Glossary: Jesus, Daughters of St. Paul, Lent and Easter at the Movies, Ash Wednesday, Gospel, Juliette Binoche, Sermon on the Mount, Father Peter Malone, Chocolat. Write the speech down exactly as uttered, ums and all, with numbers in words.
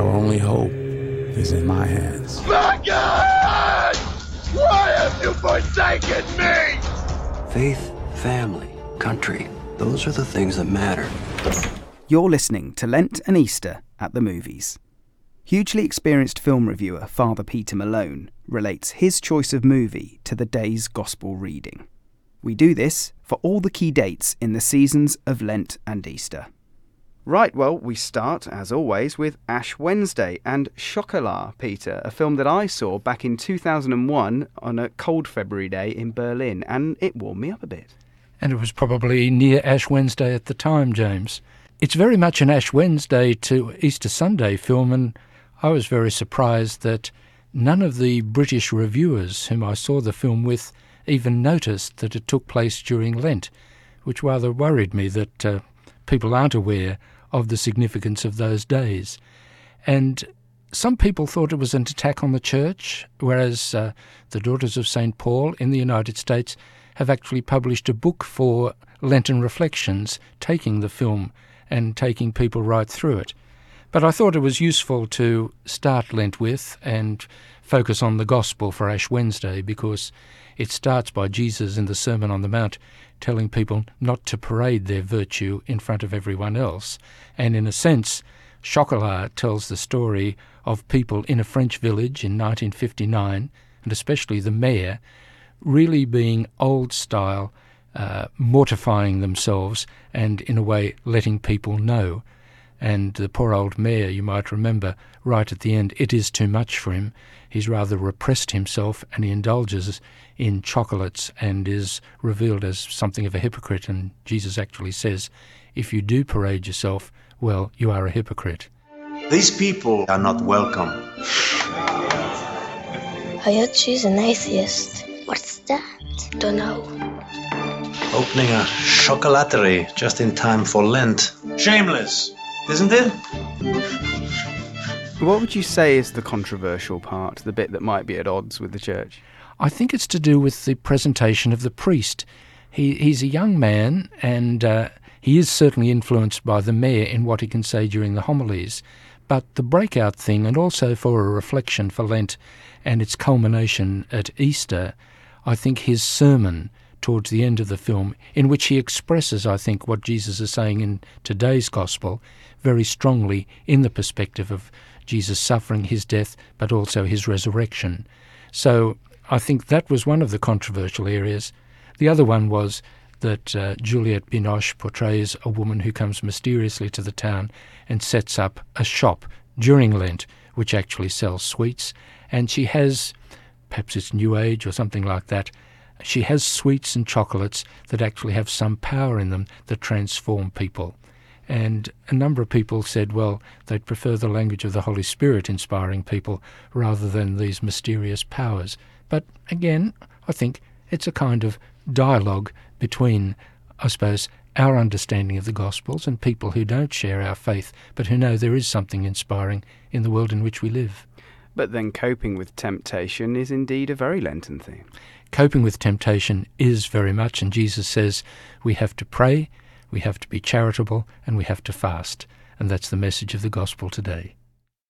Our only hope is in my hands. My God! Why have you forsaken me? Faith, family, country, those are the things that matter. You're listening to Lent and Easter at the Movies. Hugely experienced film reviewer Father Peter Malone relates his choice of movie to the day's gospel reading. We do this for all the key dates in the seasons of Lent and Easter. Right, well, we start, as always, with Ash Wednesday and Chocolat, Peter, a film that I saw back in two thousand one on a cold February day in Berlin, and it warmed me up a bit. And it was probably near Ash Wednesday at the time, James. It's very much an Ash Wednesday to Easter Sunday film, and I was very surprised that none of the British reviewers whom I saw the film with even noticed that it took place during Lent, which rather worried me that uh, people aren't aware of the significance of those days. And some people thought it was an attack on the church, whereas uh, the Daughters of Saint Paul in the United States have actually published a book for Lenten reflections, taking the film and taking people right through it. But I thought it was useful to start Lent with and focus on the gospel for Ash Wednesday, because it starts by Jesus in the Sermon on the Mount telling people not to parade their virtue in front of everyone else. And in a sense, Chocolat tells the story of people in a French village in nineteen fifty-nine, and especially the mayor, really being old-style, uh, mortifying themselves and in a way letting people know. And the poor old mayor, you might remember, right at the end, it is too much for him. He's rather repressed himself, and he indulges in chocolates and is revealed as something of a hypocrite. And Jesus actually says, if you do parade yourself, well, you are a hypocrite. These people are not welcome. I heard she's an atheist. What's that? Don't know. Opening a chocolaterie just in time for Lent. Shameless, isn't it? What would you say is the controversial part, the bit that might be at odds with the church? I think it's to do with the presentation of the priest. He, he's a young man, and uh, he is certainly influenced by the mayor in what he can say during the homilies. But the breakout thing, and also for a reflection for Lent and its culmination at Easter, I think his sermon towards the end of the film, in which he expresses, I think, what Jesus is saying in today's gospel very strongly in the perspective of Jesus suffering, his death, but also his resurrection. So I think that was one of the controversial areas. The other one was that uh, Juliette Binoche portrays a woman who comes mysteriously to the town and sets up a shop during Lent, which actually sells sweets, and she has, perhaps it's New Age or something like that, she has sweets and chocolates that actually have some power in them that transform people. And a number of people said, well, they'd prefer the language of the Holy Spirit inspiring people rather than these mysterious powers. But again, I think it's a kind of dialogue between, I suppose, our understanding of the Gospels and people who don't share our faith, but who know there is something inspiring in the world in which we live. But then coping with temptation is indeed a very Lenten theme. Coping with temptation is very much, and Jesus says we have to pray, we have to be charitable, and we have to fast. And that's the message of the gospel today.